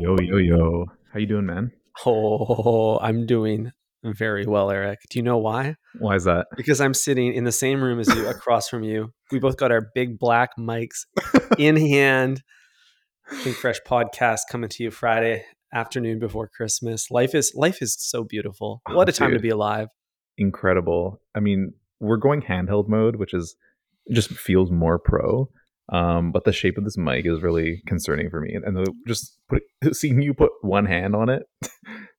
Yo, yo, yo. How you doing, man? Oh, I'm doing very well, Eric. Do you know why? Why is that? Because I'm sitting in the same room as you, across from you. We both got our big black mics in hand. Think Fresh podcast coming to you Friday afternoon before Christmas. Life is so beautiful. What a time to be alive. Incredible. I mean, we're going handheld mode, which is just feels more pro. But the shape of this mic is really concerning for me, and seeing you put one hand on it,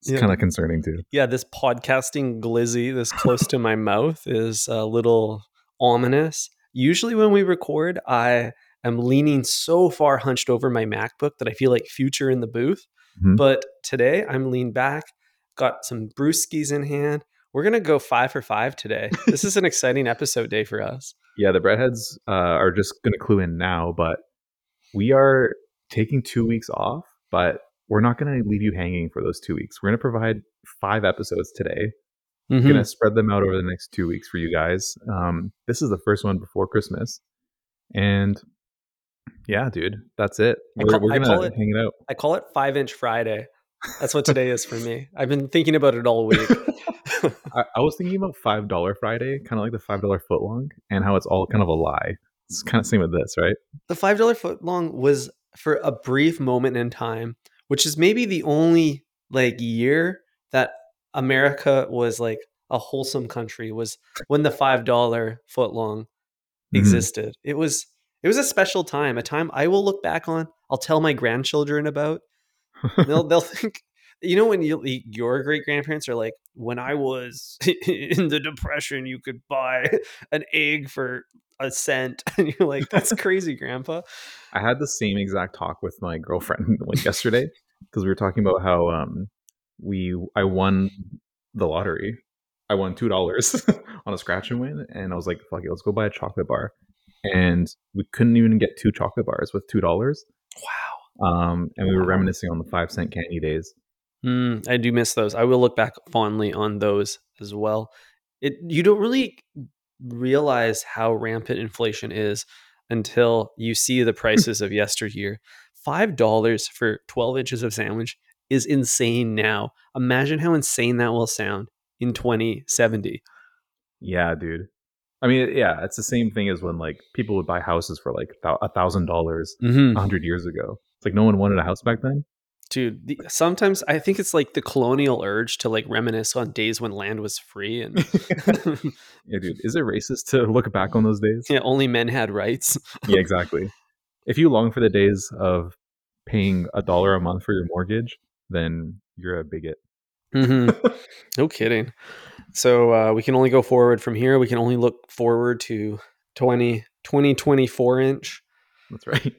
it's kind of concerning too. Yeah, this podcasting glizzy this close to my mouth is a little ominous. Usually when we record, I am leaning so far hunched over my MacBook that I feel like Future in the booth. Mm-hmm. But today I'm leaned back, got some brewskis in hand. We're going to go 5 for 5 today. This is an exciting episode day for us. Yeah, the breadheads are just going to clue in now, but we are taking 2 weeks off, but we're not going to leave you hanging for those 2 weeks. We're going to provide 5 episodes today. Mm-hmm. We're going to spread them out over the next 2 weeks for you guys. This is the first one before Christmas. And yeah, dude, that's it. We're going to hang it out. I call it 5-inch Friday. That's what today is for me. I've been thinking about it all week. I was thinking about $5 Friday, kind of like the $5 footlong, and how it's all kind of a lie. It's kind of same with this, right? The $5 footlong was for a brief moment in time, which is maybe the only year that America was like a wholesome country, was when the $5 footlong existed. Mm-hmm. It was a special time, a time I will look back on. I'll tell my grandchildren about. They'll think. You know, when your great-grandparents are like, when I was in the Depression, you could buy an egg for $0.01. And you're like, that's crazy, Grandpa. I had the same exact talk with my girlfriend yesterday, because we were talking about how I won the lottery. I won $2 on a scratch and win. And I was like, fuck it, let's go buy a chocolate bar. And we couldn't even get 2 chocolate bars with $2. Wow. And we were reminiscing on the 5-cent candy days. I do miss those. I will look back fondly on those as well. You don't really realize how rampant inflation is until you see the prices of yesteryear. $5 for 12 inches of sandwich is insane now. Imagine how insane that will sound in 2070. Yeah, dude. I mean, yeah, it's the same thing as when people would buy houses for $1,000 100 years ago. It's like no one wanted a house back then. Dude, sometimes I think it's the colonial urge to reminisce on days when land was free. And yeah, dude, is it racist to look back on those days? Yeah, only men had rights. Yeah, exactly. If you long for the days of paying $1 a month for your mortgage, then you're a bigot. Mm-hmm. No kidding. So we can only go forward from here. We can only look forward to 2024 inch. That's right.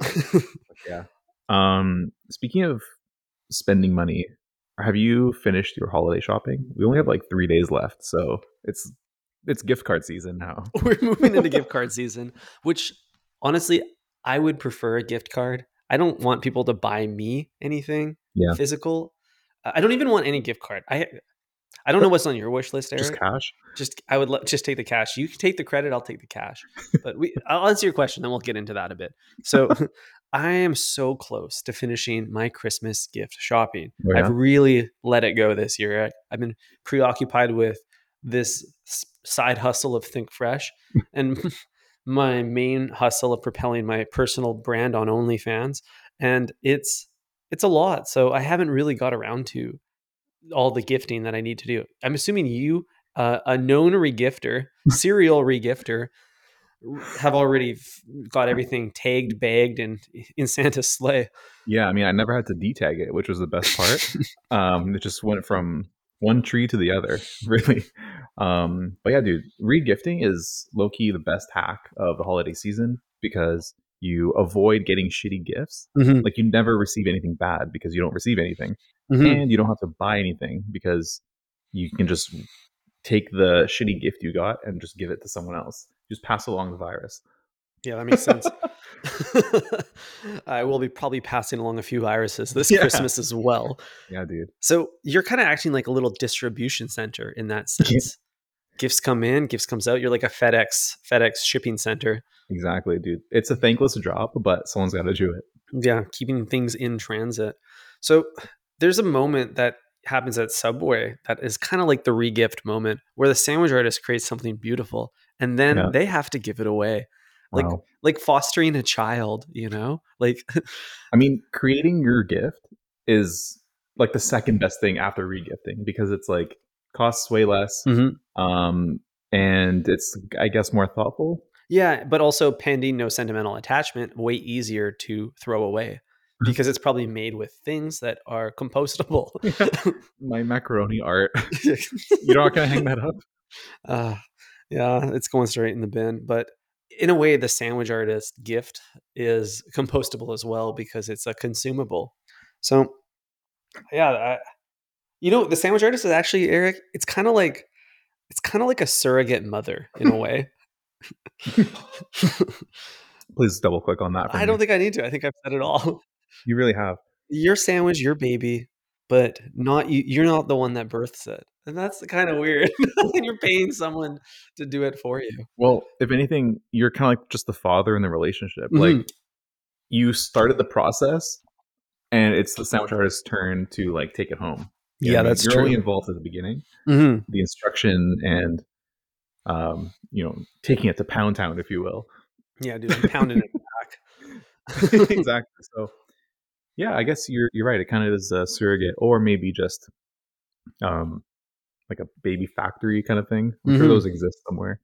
Yeah. Speaking of spending money, have you finished your holiday shopping? We only have 3 days left, so it's gift card season now. We're moving into gift card season, which honestly I would prefer a gift card. I don't want people to buy me anything physical. I don't even want any gift card. I don't know what's on your wish list, Eric. Just cash. I would just take the cash. You can take the credit. I'll take the cash. But I'll answer your question, then we'll get into that a bit. So I am so close to finishing my Christmas gift shopping. Oh, yeah? I've really let it go this year. I've been preoccupied with this side hustle of Think Fresh and my main hustle of propelling my personal brand on OnlyFans. And it's a lot. So I haven't really got around to all the gifting that I need to do. I'm assuming you, a known regifter, serial regifter, have already got everything tagged, bagged, and in Santa's sleigh. Yeah, I mean, I never had to detag it, which was the best part. It just went from one tree to the other, really. But yeah, dude, regifting is low-key the best hack of the holiday season, because you avoid getting shitty gifts. Mm-hmm. You never receive anything bad because you don't receive anything. Mm-hmm. And you don't have to buy anything because you can just take the shitty gift you got and just give it to someone else. Just pass along the virus. Yeah, that makes sense. I will be probably passing along a few viruses this Christmas as well. Yeah, dude. So you're kind of acting like a little distribution center in that sense. gifts come in, gifts comes out. You're like a FedEx shipping center. Exactly, dude. It's a thankless job, but someone's got to do it. Yeah, keeping things in transit. So there's a moment that happens at Subway that is kind of like the regift moment where the sandwich artist creates something beautiful and then they have to give it away. Like, wow. Like fostering a child, you know, like, I mean, creating your gift is like the second best thing after regifting because it's like costs way less. Mm-hmm. And it's, I guess, more thoughtful. Yeah. But also pending no sentimental attachment, way easier to throw away because it's probably made with things that are compostable. Yeah. My macaroni art. You're not going to hang that up. Yeah, it's going straight in the bin, but in a way, the sandwich artist gift is compostable as well because it's a consumable. So, yeah, the sandwich artist is actually, Eric, it's kind of like a surrogate mother in a way. Please double click on that. I don't think I need to. I think I've said it all. You really have. Your sandwich, your baby, but not you. You're not the one that births it. And that's kind of weird. You're paying someone to do it for you. Well, if anything, you're kind of like just the father in the relationship. Mm-hmm. Like you started the process and it's the sandwich artist's turn to like take it home. You're only involved at the beginning. Mm-hmm. The instruction and, taking it to Pound Town, if you will. Yeah, dude, I'm pounding it back. Exactly. So yeah, I guess you're right. It kind of is a surrogate or maybe just, like a baby factory kind of thing. I'm sure those exist somewhere.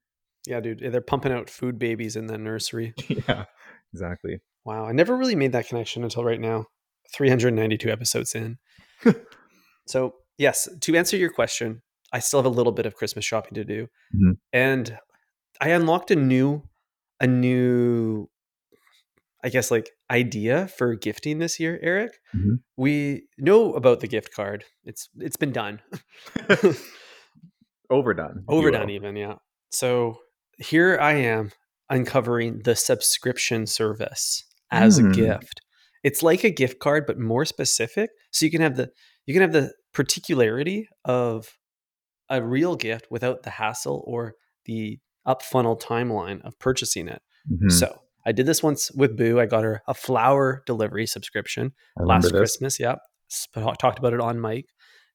Yeah, dude. They're pumping out food babies in the nursery. Yeah, exactly. Wow. I never really made that connection until right now. 392 episodes in. So yes, to answer your question, I still have a little bit of Christmas shopping to do. Mm-hmm. And I unlocked a new, I guess, like idea for gifting this year, Eric. Mm-hmm. We know about the gift card. It's been done. Overdone even, yeah. So here I am uncovering the subscription service as a gift. It's like a gift card, but more specific. So you can have the particularity of a real gift without the hassle or the up funnel timeline of purchasing it. Mm-hmm. So I did this once with Boo. I got her a flower delivery subscription last Christmas. Yep. Talked about it on mic.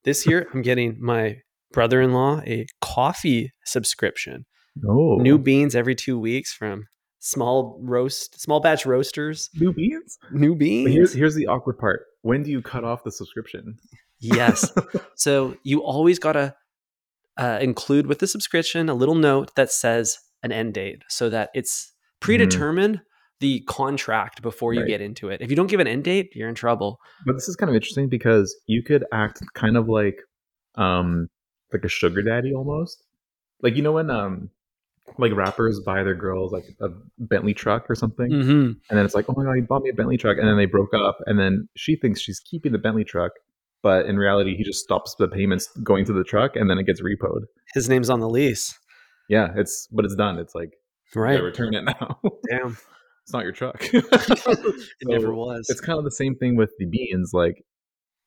This year, I'm getting my brother-in-law a coffee subscription. Oh. New beans every 2 weeks from small batch roasters. New beans. But here's the awkward part. When do you cut off the subscription? Yes. So you always got to include with the subscription a little note that says an end date so that it's predetermine the contract before you get into it. If you don't give an end date, you're in trouble. But this is kind of interesting because you could act kind of like a sugar daddy almost. Like, you know, when like rappers buy their girls like a Bentley truck or something, and then it's like, oh my God, he bought me a Bentley truck. And then they broke up and then she thinks she's keeping the Bentley truck. But in reality, he just stops the payments going to the truck and then it gets repoed. His name's on the lease. Yeah, but it's done. It's like, right. Yeah, return it now. Damn. It's not your truck. It never was. It's kind of the same thing with the beans. Like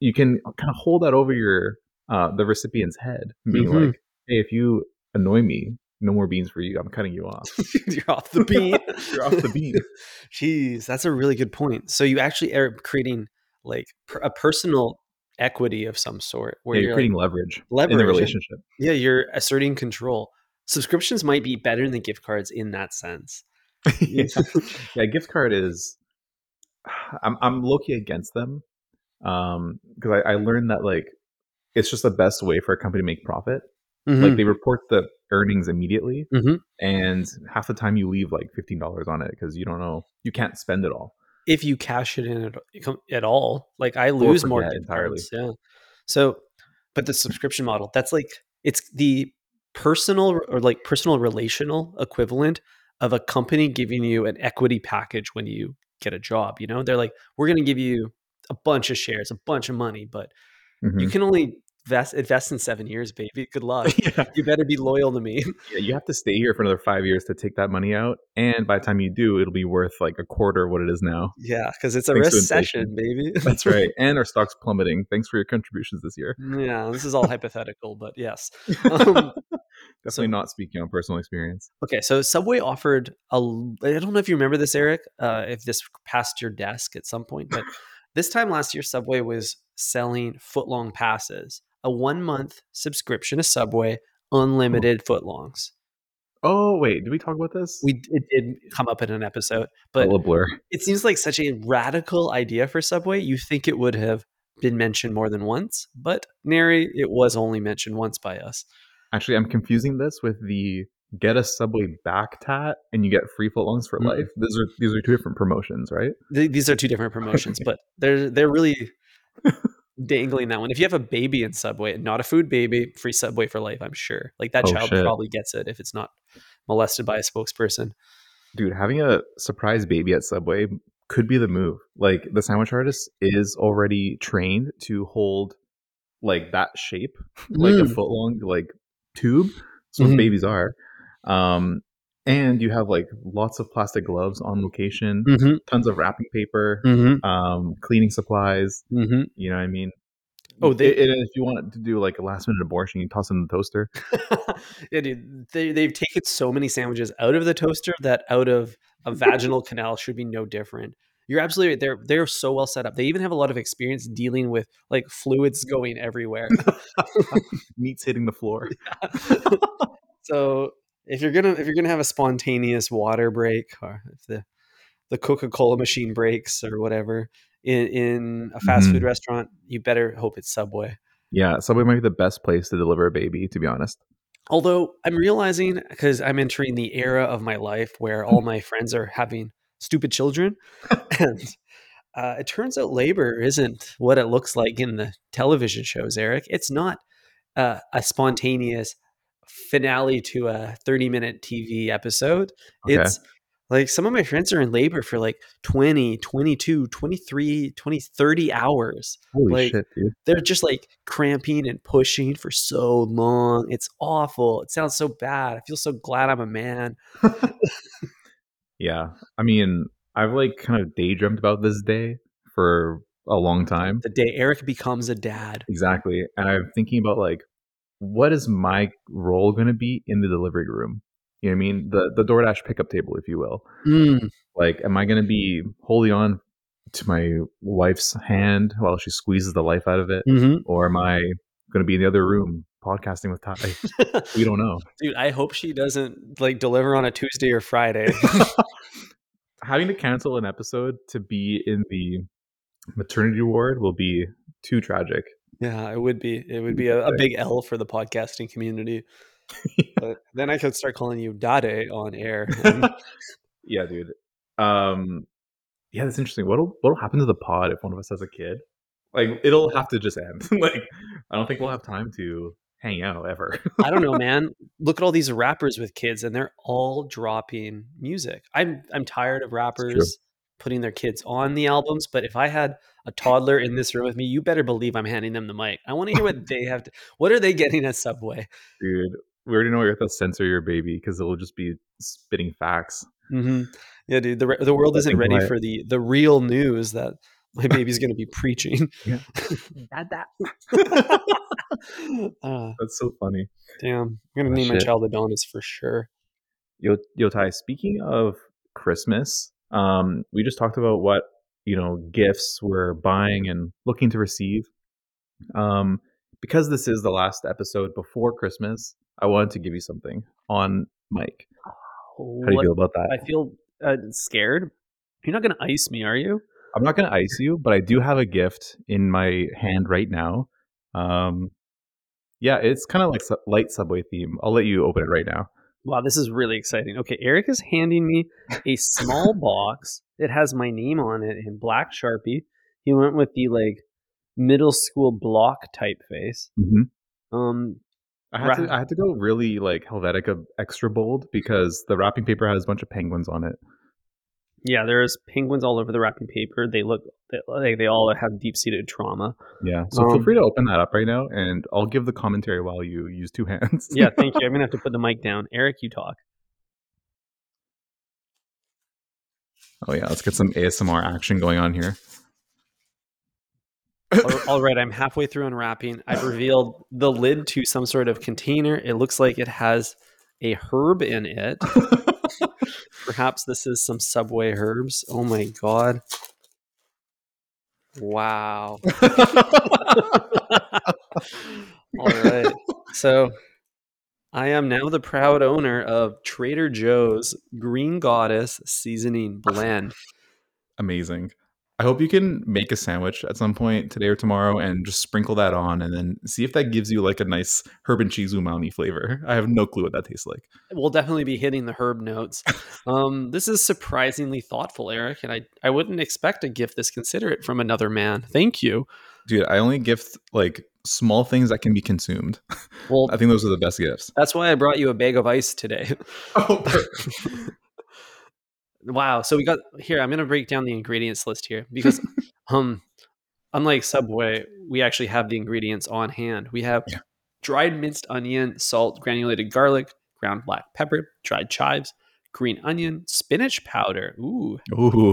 you can kind of hold that over your the recipient's head, being like, hey, if you annoy me, no more beans for you. I'm cutting you off. You're off the bean. You're off the bean. Jeez, that's a really good point. So you actually are creating like a personal equity of some sort where you're creating like, leverage in the relationship. Yeah, you're asserting control. Subscriptions might be better than gift cards in that sense. Yeah, gift card is. I'm low-key against them because I learned that like it's just the best way for a company to make profit. Mm-hmm. Like they report the earnings immediately, and half the time you leave like $15 on it because you don't know, you can't spend it all. If you cash it in at all, like I lose more entirely. Cards, yeah. So, but the subscription model, that's like it's the personal or like personal relational equivalent of a company giving you an equity package when you get a job. You know, they're like, we're going to give you a bunch of shares, a bunch of money, but you can only invest in 7 years, baby. Good luck. Yeah. You better be loyal to me. Yeah, you have to stay here for another 5 years to take that money out. And by the time you do, it'll be worth like a quarter of what it is now. Yeah, because it's a recession, baby. That's right. And our stock's plummeting. Thanks for your contributions this year. Yeah, this is all hypothetical, but yes. Definitely not speaking on personal experience. Okay, so Subway offered a... I don't know if you remember this, Eric, if this passed your desk at some point, but this time last year, Subway was selling footlong passes, a 1-month subscription to Subway, unlimited footlongs. Oh, wait, did we talk about this? It did come up in an episode, but a blur. It seems like such a radical idea for Subway. You think it would have been mentioned more than once, but nary, it was only mentioned once by us. Actually, I'm confusing this with the get a Subway back tat and you get free footlongs for life. These are two different promotions, right? These are two different promotions, but they're really dangling that one. If you have a baby in Subway, not a food baby, free Subway for life, I'm sure. Like that child probably gets it if it's not molested by a spokesperson. Dude, having a surprise baby at Subway could be the move. Like the sandwich artist is already trained to hold like that shape, like a footlong, like tube. That's what babies are. And you have like lots of plastic gloves on location, tons of wrapping paper, cleaning supplies. You know what I mean? Oh, if you want to do like a last minute abortion, you toss it in the toaster. Yeah, dude, they've taken so many sandwiches out of the toaster that out of a vaginal canal should be no different. You're absolutely right. They're so well set up. They even have a lot of experience dealing with like fluids going everywhere. Meats hitting the floor. Yeah. So if you're gonna have a spontaneous water break, or if the Coca-Cola machine breaks or whatever in a fast food restaurant, you better hope it's Subway. Yeah, Subway might be the best place to deliver a baby, to be honest. Although I'm realizing, because I'm entering the era of my life where all my friends are having stupid children. And it turns out labor isn't what it looks like in the television shows, Eric. It's not a spontaneous finale to a 30-minute TV episode. Okay. It's like some of my friends are in labor for like 20, 22, 23, 30 hours. Holy shit, dude. They're just like cramping and pushing for so long. It's awful. It sounds so bad. I feel so glad I'm a man. Yeah. I mean, I've like kind of daydreamed about this day for a long time. The day Eric becomes a dad. Exactly. And I'm thinking about like, what is my role going to be in the delivery room? You know what I mean? The DoorDash pickup table, if you will. Like, am I going to be holding on to my wife's hand while she squeezes the life out of it? Or am I going to be in the other room? Podcasting with Ty. We don't know. Dude, I hope she doesn't like deliver on a Tuesday or Friday. Having to cancel an episode to be in the maternity ward will be too tragic. Yeah, it would be. It would be a big L for the podcasting community. Yeah. But then I could start calling you Dade on air. Yeah, dude. Yeah, that's interesting. What'll happen to the pod if one of us has a kid? Like, it'll have to just end. Like, I don't think we'll have time to hang out ever. I don't know, man. Look at all these rappers with kids and they're all dropping music. I'm tired of rappers putting their kids on the albums, but if I had a toddler in this room with me, you better believe I'm handing them the mic. I want to hear what they have to... What are they getting at Subway? Dude, we already know you're going to censor your baby because it'll just be spitting facts. Yeah, dude, the world isn't ready for the real news that my baby's going to be preaching. Yeah. That's so funny. Damn. I'm going to name my child Adonis for sure. Yo, Ty, speaking of Christmas, we just talked about what, you know, gifts we're buying and looking to receive. Because this is the last episode before Christmas, I wanted to give you something on Mike. How do you feel about that? I feel scared. You're not going to ice me, are you? I'm not going to ice you, but I do have a gift in my hand right now. Yeah, it's kind of like light Subway theme. I'll let you open it right now. Wow, this is really exciting. Okay, Eric is handing me a small box. It has my name on it in black Sharpie. He went with the like middle school block typeface. I had to go really like Helvetica extra bold because the wrapping paper has a bunch of penguins on it. Yeah, there's penguins all over the wrapping paper. They look like they all have deep-seated trauma. Yeah, so feel free to open that up right now, and I'll give the commentary while you use two hands. Yeah, thank you. I'm going to have to put the mic down. Eric, you talk. Oh, yeah, let's get some ASMR action going on here. All right, I'm halfway through unwrapping. I've revealed the lid to some sort of container. It looks like it has a herb in it. Perhaps this is some Subway herbs. Oh my God. Wow. All right. So I am now the proud owner of Trader Joe's Green Goddess Seasoning Blend. Amazing. I hope you can make a sandwich at some point today or tomorrow and just sprinkle that on and then see if that gives you like a nice herb and cheese umami flavor. I have no clue what that tastes like. We'll definitely be hitting the herb notes. This is surprisingly thoughtful, Eric, and I wouldn't expect a gift this considerate from another man. Thank you. Dude, I only gift like small things that can be consumed. Well, I think those are the best gifts. That's why I brought you a bag of ice today. Oh, perfect. Wow. So we got here. I'm going to break down the ingredients list here because unlike Subway, we actually have the ingredients on hand. We have dried minced onion, salt, granulated garlic, ground black pepper, dried chives, green onion, spinach powder. Ooh.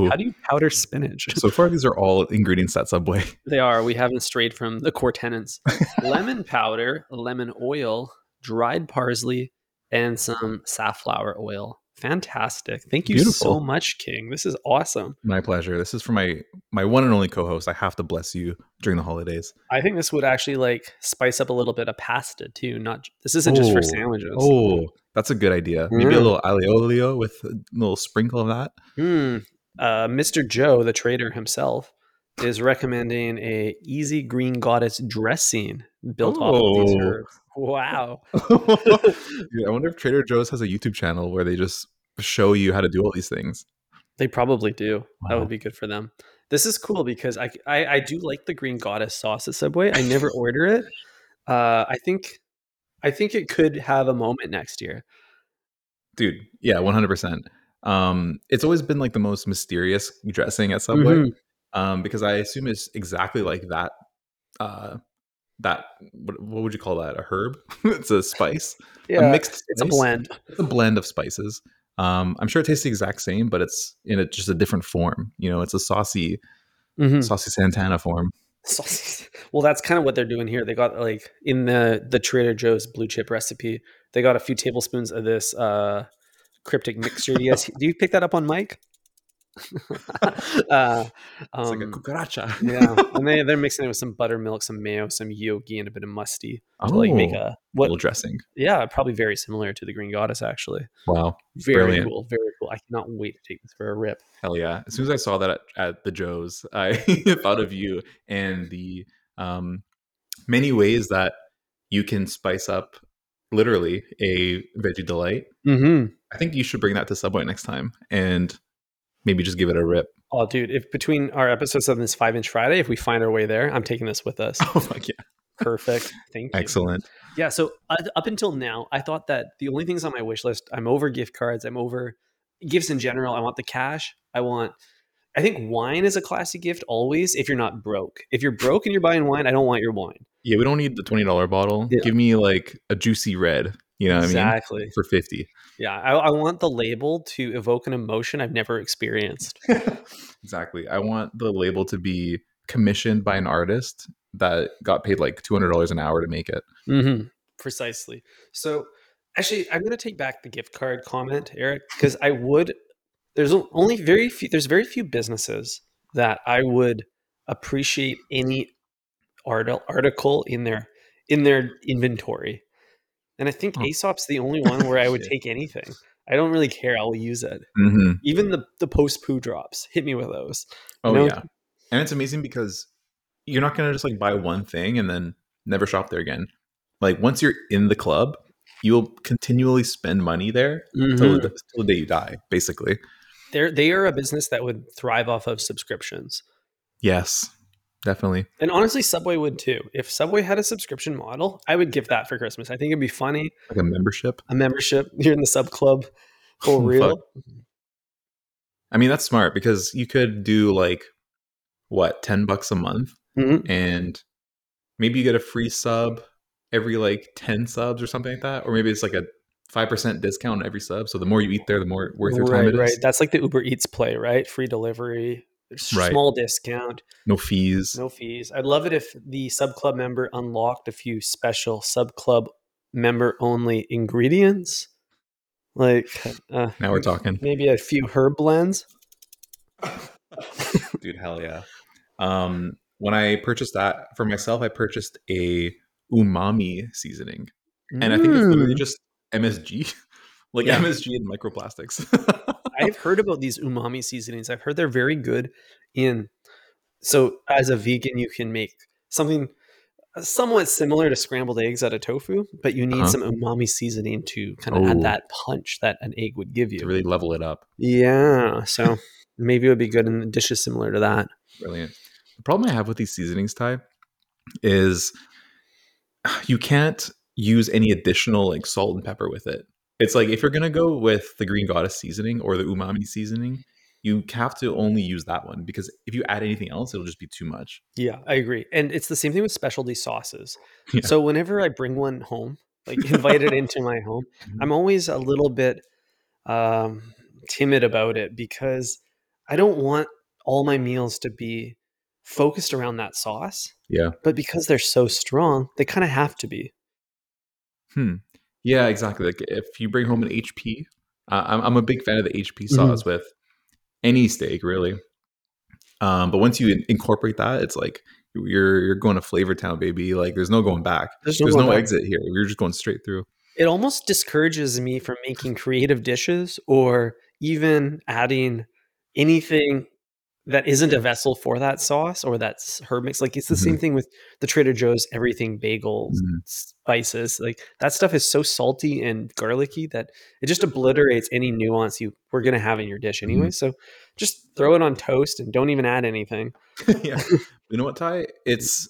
How do you powder spinach? So far, these are all ingredients at Subway. They are. We haven't strayed from the core tenets. Lemon powder, lemon oil, dried parsley, and some safflower oil. Fantastic. Thank you so much, King. This is awesome. My pleasure. This is for my one and only co-host. I have to bless you during the holidays. I think this would actually like spice up a little bit of pasta too. This isn't just for sandwiches. Oh, that's a good idea. Maybe a little aglio olio with a little sprinkle of that. Mr. Joe, the trader himself, is recommending a easy Green Goddess dressing built off of these herbs. Wow. Dude, I wonder if Trader Joe's has a YouTube channel where they just show you how to do all these things. They probably do. Wow. That would be good for them. This is cool because I do like the Green Goddess sauce at Subway. I never order it. I think it could have a moment next year. Dude, yeah, 100%. It's always been like the most mysterious dressing at Subway. Because I assume it's exactly like that. What would you call that? A herb? It's a spice. Yeah, a mixed spice. It's a blend. It's a blend of spices. I'm sure it tastes the exact same, but it's in just a different form. You know, it's a saucy, saucy Santana form. Saucy. Well, that's kind of what they're doing here. They got like in the Trader Joe's blue chip recipe, they got a few tablespoons of this cryptic mixture. Yes, do you pick that up on Mike? It's like a cucaracha. Yeah, and they're mixing it with some buttermilk, some mayo, some yogi, and a bit of musty to like make a little dressing. Yeah, probably very similar to the Green Goddess actually. Wow, very cool. I cannot wait to take this for a rip. Hell yeah! As soon as I saw that at the Joe's, I thought of you and the many ways that you can spice up literally a veggie delight. I think you should bring that to Subway next time and maybe just give it a rip. Oh, dude, if between our episodes on this 5-inch Friday, if we find our way there, I'm taking this with us. Oh, fuck yeah. Perfect. Thank you. Excellent. Yeah, so up until now, I thought that the only things on my wish list, I'm over gift cards, I'm over gifts in general. I want the cash. I think wine is a classy gift always if you're not broke. If you're broke and you're buying wine, I don't want your wine. Yeah, we don't need the $20 bottle. Yeah. Give me like a juicy red. You know what I mean? For 50. Yeah. I want the label to evoke an emotion I've never experienced. Exactly. I want the label to be commissioned by an artist that got paid like $200 an hour to make it. Precisely. So actually, I'm going to take back the gift card comment, Eric, because there's very few businesses that I would appreciate any article in their inventory. And I think Aesop's the only one where I would take anything. I don't really care. I'll use it. Even the post-poo drops. Hit me with those. Oh, yeah. And it's amazing because you're not going to just like buy one thing and then never shop there again. Like once you're in the club, you'll continually spend money there until the day you die, basically. They are a business that would thrive off of subscriptions. Yes, definitely. And honestly, Subway would too. If Subway had a subscription model, I would give that for Christmas. I think it'd be funny. Like a membership? A membership. You're in the sub club for real. Fuck. I mean, that's smart because you could do like, what, $10 a month? And maybe you get a free sub every like 10 subs or something like that. Or maybe it's like a 5% discount on every sub. So the more you eat there, the more worth your time it is. Right. That's like the Uber Eats play, right? Free delivery. Right. Small discount. No fees. No fees. I'd love it if the sub club member unlocked a few special sub club member only ingredients. Like now we're talking. Maybe a few herb blends. Dude, hell yeah. When I purchased that for myself, I purchased a umami seasoning. And I think it's literally just MSG. Like MSG and microplastics. I've heard about these umami seasonings. I've heard they're very good in. So as a vegan, you can make something somewhat similar to scrambled eggs out of tofu, but you need some umami seasoning to kind of add that punch that an egg would give you. To really level it up. Yeah. So maybe it would be good in dishes similar to that. Brilliant. The problem I have with these seasonings, Ty, is you can't use any additional like salt and pepper with it. It's like if you're going to go with the Green Goddess seasoning or the umami seasoning, you have to only use that one because if you add anything else, it'll just be too much. Yeah, I agree. And it's the same thing with specialty sauces. Yeah. So whenever I bring one home, like invite it into my home, I'm always a little bit timid about it because I don't want all my meals to be focused around that sauce. Yeah. But because they're so strong, they kind of have to be. Yeah, exactly. Like if you bring home an HP, I'm a big fan of the HP sauce with any steak, really. But once you incorporate that, it's like you're going to Flavor Town, baby. Like there's no going back. There's no exit here. You're just going straight through. It almost discourages me from making creative dishes or even adding anything that isn't a vessel for that sauce or that herb mix. Like it's the same thing with the Trader Joe's everything bagel spices. Like that stuff is so salty and garlicky that it just obliterates any nuance you were going to have in your dish anyway. So just throw it on toast and don't even add anything. Yeah. You know what, Ty? It's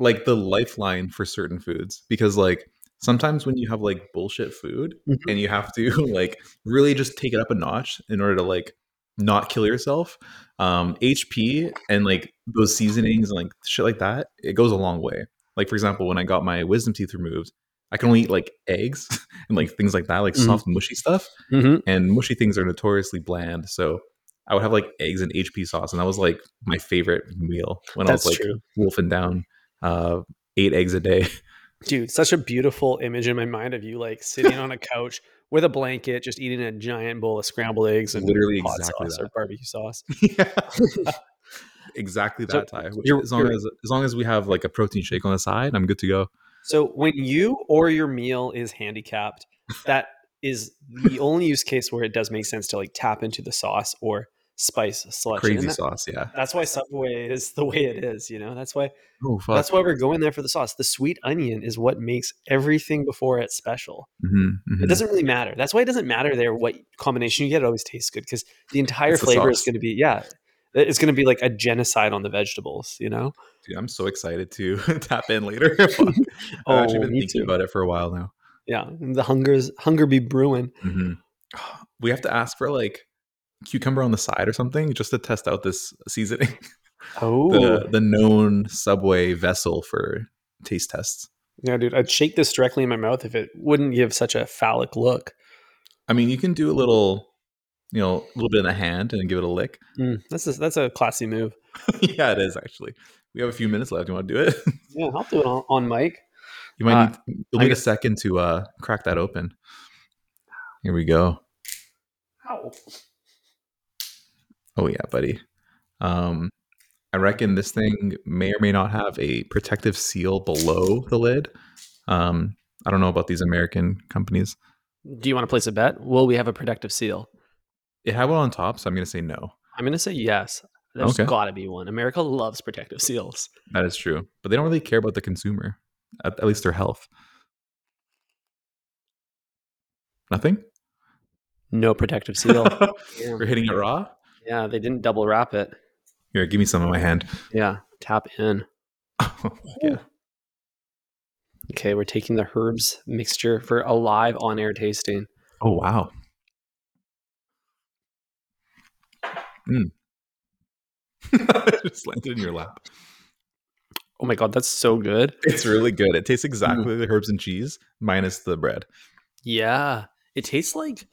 like the lifeline for certain foods because like sometimes when you have like bullshit food and you have to like really just take it up a notch in order to like not kill yourself, HP and like those seasonings and like shit like that, it goes a long way. Like for example, when I got my wisdom teeth removed, I can only eat like eggs and like things like that, like soft mushy stuff, and mushy things are notoriously bland, so I would have like eggs and HP sauce, and that was like my favorite meal when I was like wolfing down 8 eggs a day. Dude, such a beautiful image in my mind of you like sitting on a couch with a blanket, just eating a giant bowl of scrambled eggs and literally hot sauce or barbecue sauce. Yeah. Exactly that, Ty. As long as we have like a protein shake on the side, I'm good to go. So when you or your meal is handicapped, that is the only use case where it does make sense to like tap into the sauce or spice selection. Crazy sauce, yeah. That's why Subway is the way it is, you know? That's why we're going there for the sauce. The sweet onion is what makes everything before it special. It doesn't really matter. That's why it doesn't matter there what combination you get. It always tastes good because the entire flavor is going to be, it's going to be like a genocide on the vegetables, you know? Dude, I'm so excited to tap in later. I've actually been thinking about it for a while now. Yeah, the hunger be brewing. We have to ask for like cucumber on the side or something just to test out this seasoning. The known Subway vessel for taste tests. Yeah, dude, I'd shake this directly in my mouth if it wouldn't give such a phallic look. I mean, you can do a little bit in the hand and give it a lick. That's a classy move. Yeah, it is actually. We have a few minutes left. You want to do it? Yeah, I'll do it on mic. You might need a second to crack that open. Here we go. Ow. Oh yeah, buddy. I reckon this thing may or may not have a protective seal below the lid. I don't know about these American companies. Do you want to place a bet? Will we have a protective seal? It had one on top, so I'm going to say no. I'm going to say yes. There's got to be one. America loves protective seals. That is true. But they don't really care about the consumer, at least their health. Nothing? No protective seal. We're hitting it raw? Yeah, they didn't double wrap it. Here, give me some in my hand. Yeah, tap in. Yeah. Okay, we're taking the herbs mixture for a live on-air tasting. Oh, wow. Just landed in your lap. Oh my God, that's so good. It's really good. It tastes exactly the herbs and cheese minus the bread. Yeah, it tastes like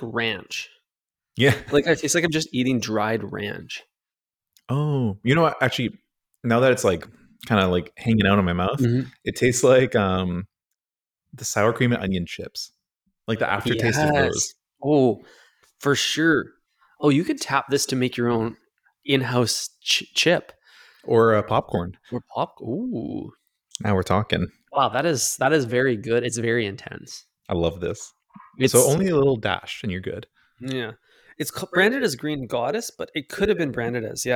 ranch. Yeah. Like it's like I'm just eating dried ranch. Oh, you know what? Actually, now that it's like kind of like hanging out in my mouth, it tastes like the sour cream and onion chips, like the aftertaste of those. Oh, for sure. Oh, you could tap this to make your own in-house chip or a popcorn. Or Ooh, now we're talking. Wow, that is very good. It's very intense. I love this. So only a little dash, and you're good. Yeah. It's branded as Green Goddess, but it could have been branded as,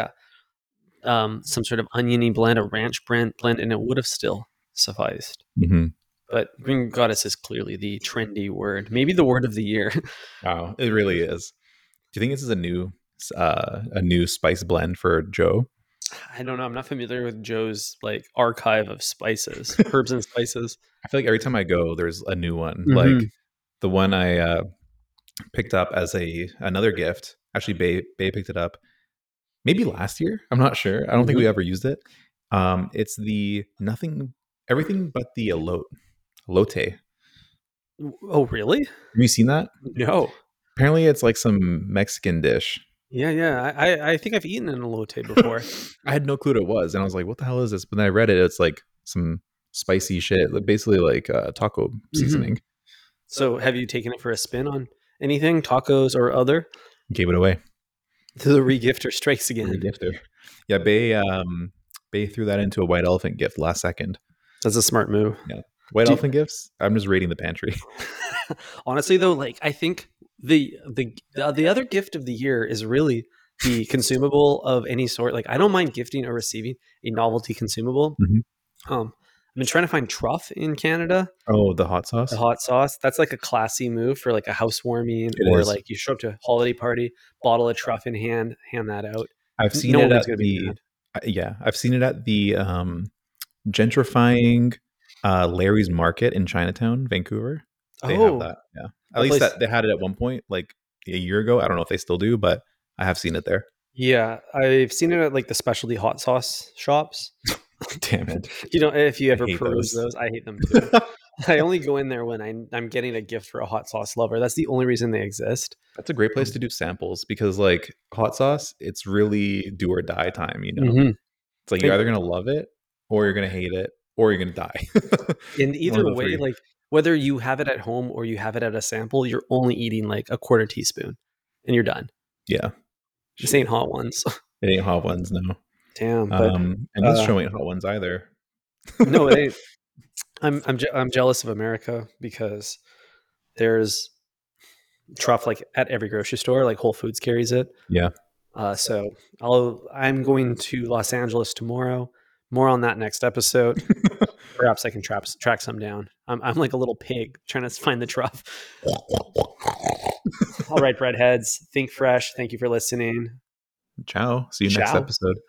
some sort of oniony blend, a ranch blend, and it would have still sufficed. Mm-hmm. But Green Goddess is clearly the trendy word, maybe the word of the year. Wow, it really is. Do you think this is a new spice blend for Joe? I don't know. I'm not familiar with Joe's like archive of spices, herbs and spices. I feel like every time I go, there's a new one. Mm-hmm. Like the one I picked up as another gift. Actually, Bay picked it up maybe last year. I'm not sure. I don't think we ever used it. It's the everything but the elote. Oh, really? Have you seen that? No. Apparently, it's like some Mexican dish. Yeah. I think I've eaten an elote before. I had no clue what it was, and I was like, "What the hell is this?" But then I read it. It's like some spicy shit, basically like taco seasoning. So, have you taken it for a spin on anything, tacos or other? Gave it away. The regifter strikes again. Regifter. Yeah, Bay threw that into a white elephant gift last second. That's a smart move. Yeah, elephant gifts. I'm just raiding the pantry. Honestly, though, like I think the other gift of the year is really the consumable of any sort. Like I don't mind gifting or receiving a novelty consumable. Mm-hmm. I've been trying to find truff in Canada. Oh, the hot sauce. That's like a classy move for like a housewarming or like you show up to a holiday party, bottle of truff in hand, hand that out. I've seen it at the gentrifying Larry's Market in Chinatown, Vancouver. They have that. Yeah. At least that they had it at one point, like a year ago. I don't know if they still do, but I have seen it there. Yeah. I've seen it at like the specialty hot sauce shops. Damn it. You know, if you ever peruse those, I hate them too. I only go in there when I'm getting a gift for a hot sauce lover. That's the only reason they exist. That's a great place to do samples because like hot sauce, it's really do or die time, you know? Mm-hmm. It's like you're either going to love it or you're going to hate it or you're going to die. In either way, like whether you have it at home or you have it at a sample, you're only eating like a quarter teaspoon and you're done. Yeah. This ain't hot ones. It ain't hot ones, no. Damn, but, and this show ain't hot ones either. No, it ain't. I'm jealous of America because there's truff like at every grocery store. Like Whole Foods carries it. Yeah. So I'm going to Los Angeles tomorrow. More on that next episode. Perhaps I can track some down. I'm like a little pig trying to find the truff. All right, breadheads, think fresh. Thank you for listening. Ciao. See you next episode.